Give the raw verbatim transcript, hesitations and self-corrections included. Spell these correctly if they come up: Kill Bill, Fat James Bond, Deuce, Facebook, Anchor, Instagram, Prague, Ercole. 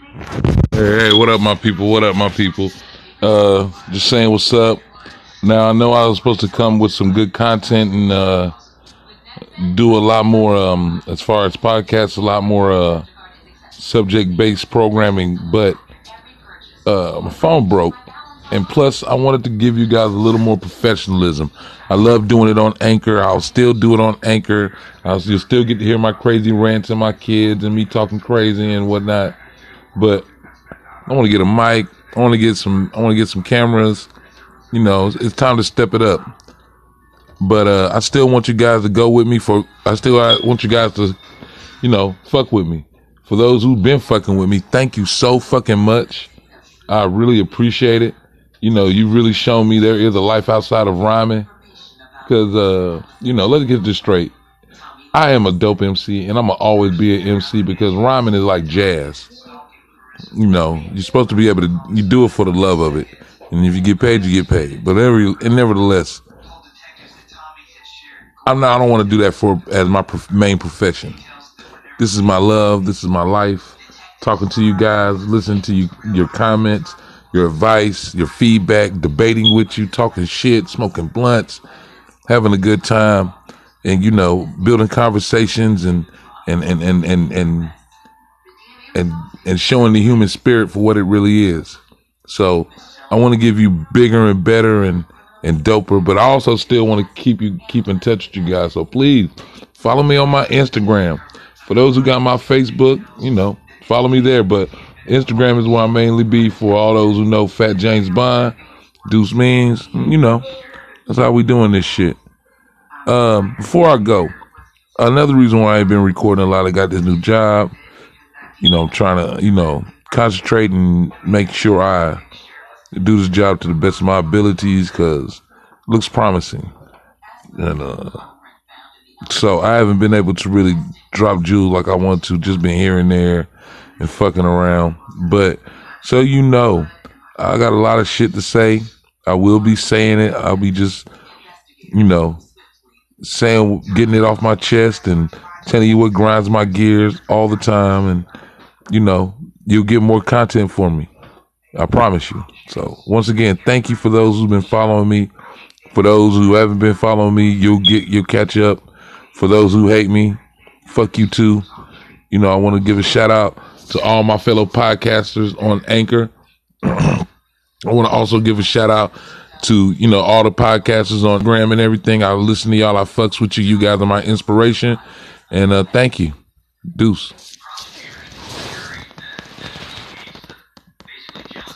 Hey, hey, what up, my people? What up, my people? Uh, just saying what's up. Now, I know I was supposed to come with some good content and uh, do a lot more, um, as far as podcasts, a lot more uh, subject-based programming, but uh, my phone broke. And plus, I wanted to give you guys a little more professionalism. I love doing it on Anchor. I'll still do it on Anchor. I'll, you'll still get to hear my crazy rants and my kids and me talking crazy and whatnot. But I want to get a mic. I want to get some. I want to get some cameras. You know, it's time to step it up. But uh, I still want you guys to go with me for. I still I want you guys to, you know, fuck with me. For those who've been fucking with me, thank you so fucking much. I really appreciate it. You know, you really shown me there is a life outside of rhyming. Because, uh, you know, let's get this straight. I am a dope M C, and I'm going to always be an M C because rhyming is like jazz. You know, you're supposed to be able to, you do it for the love of it. And if you get paid, you get paid. But every, and nevertheless, I'm not, I don't want to do that for as my prof- main profession. This is my love. This is my life. Talking to you guys, listening to you, your comments, your advice, your feedback, debating with you, talking shit, smoking blunts, having a good time, and, you know, building conversations and and and and and and and, and showing the human spirit for what it really is. So I want to give you bigger and better and, and doper, but I also still want to keep you keep in touch with you guys. So please follow me on my Instagram. For those who got my Facebook, you know, follow me there. But Instagram is where I mainly be for all those who know Fat James Bond, Deuce Means, you know, that's how we doing this shit. Um, before I go, another reason why I ain't been recording a lot, I got this new job, you know, trying to, you know, concentrate and make sure I do this job to the best of my abilities because it looks promising. And uh, so I haven't been able to really drop jewels like I want to, just been here and there and fucking around. But so you know, I got a lot of shit to say. I will be saying it. I'll be just, you know, saying, getting it off my chest and telling you what grinds my gears all the time. And, you know, you'll get more content for me. I promise you. So once again, thank you for those who've been following me. For those who haven't been following me, you'll get, you'll catch up. For those who hate me, fuck you too. You know, I want to give a shout out to all my fellow podcasters on Anchor. I want to also give a shout out to, you know, all the podcasters on Instagram and everything. I listen to y'all. I fucks with you. You guys are my inspiration. And uh, thank you. Deuce.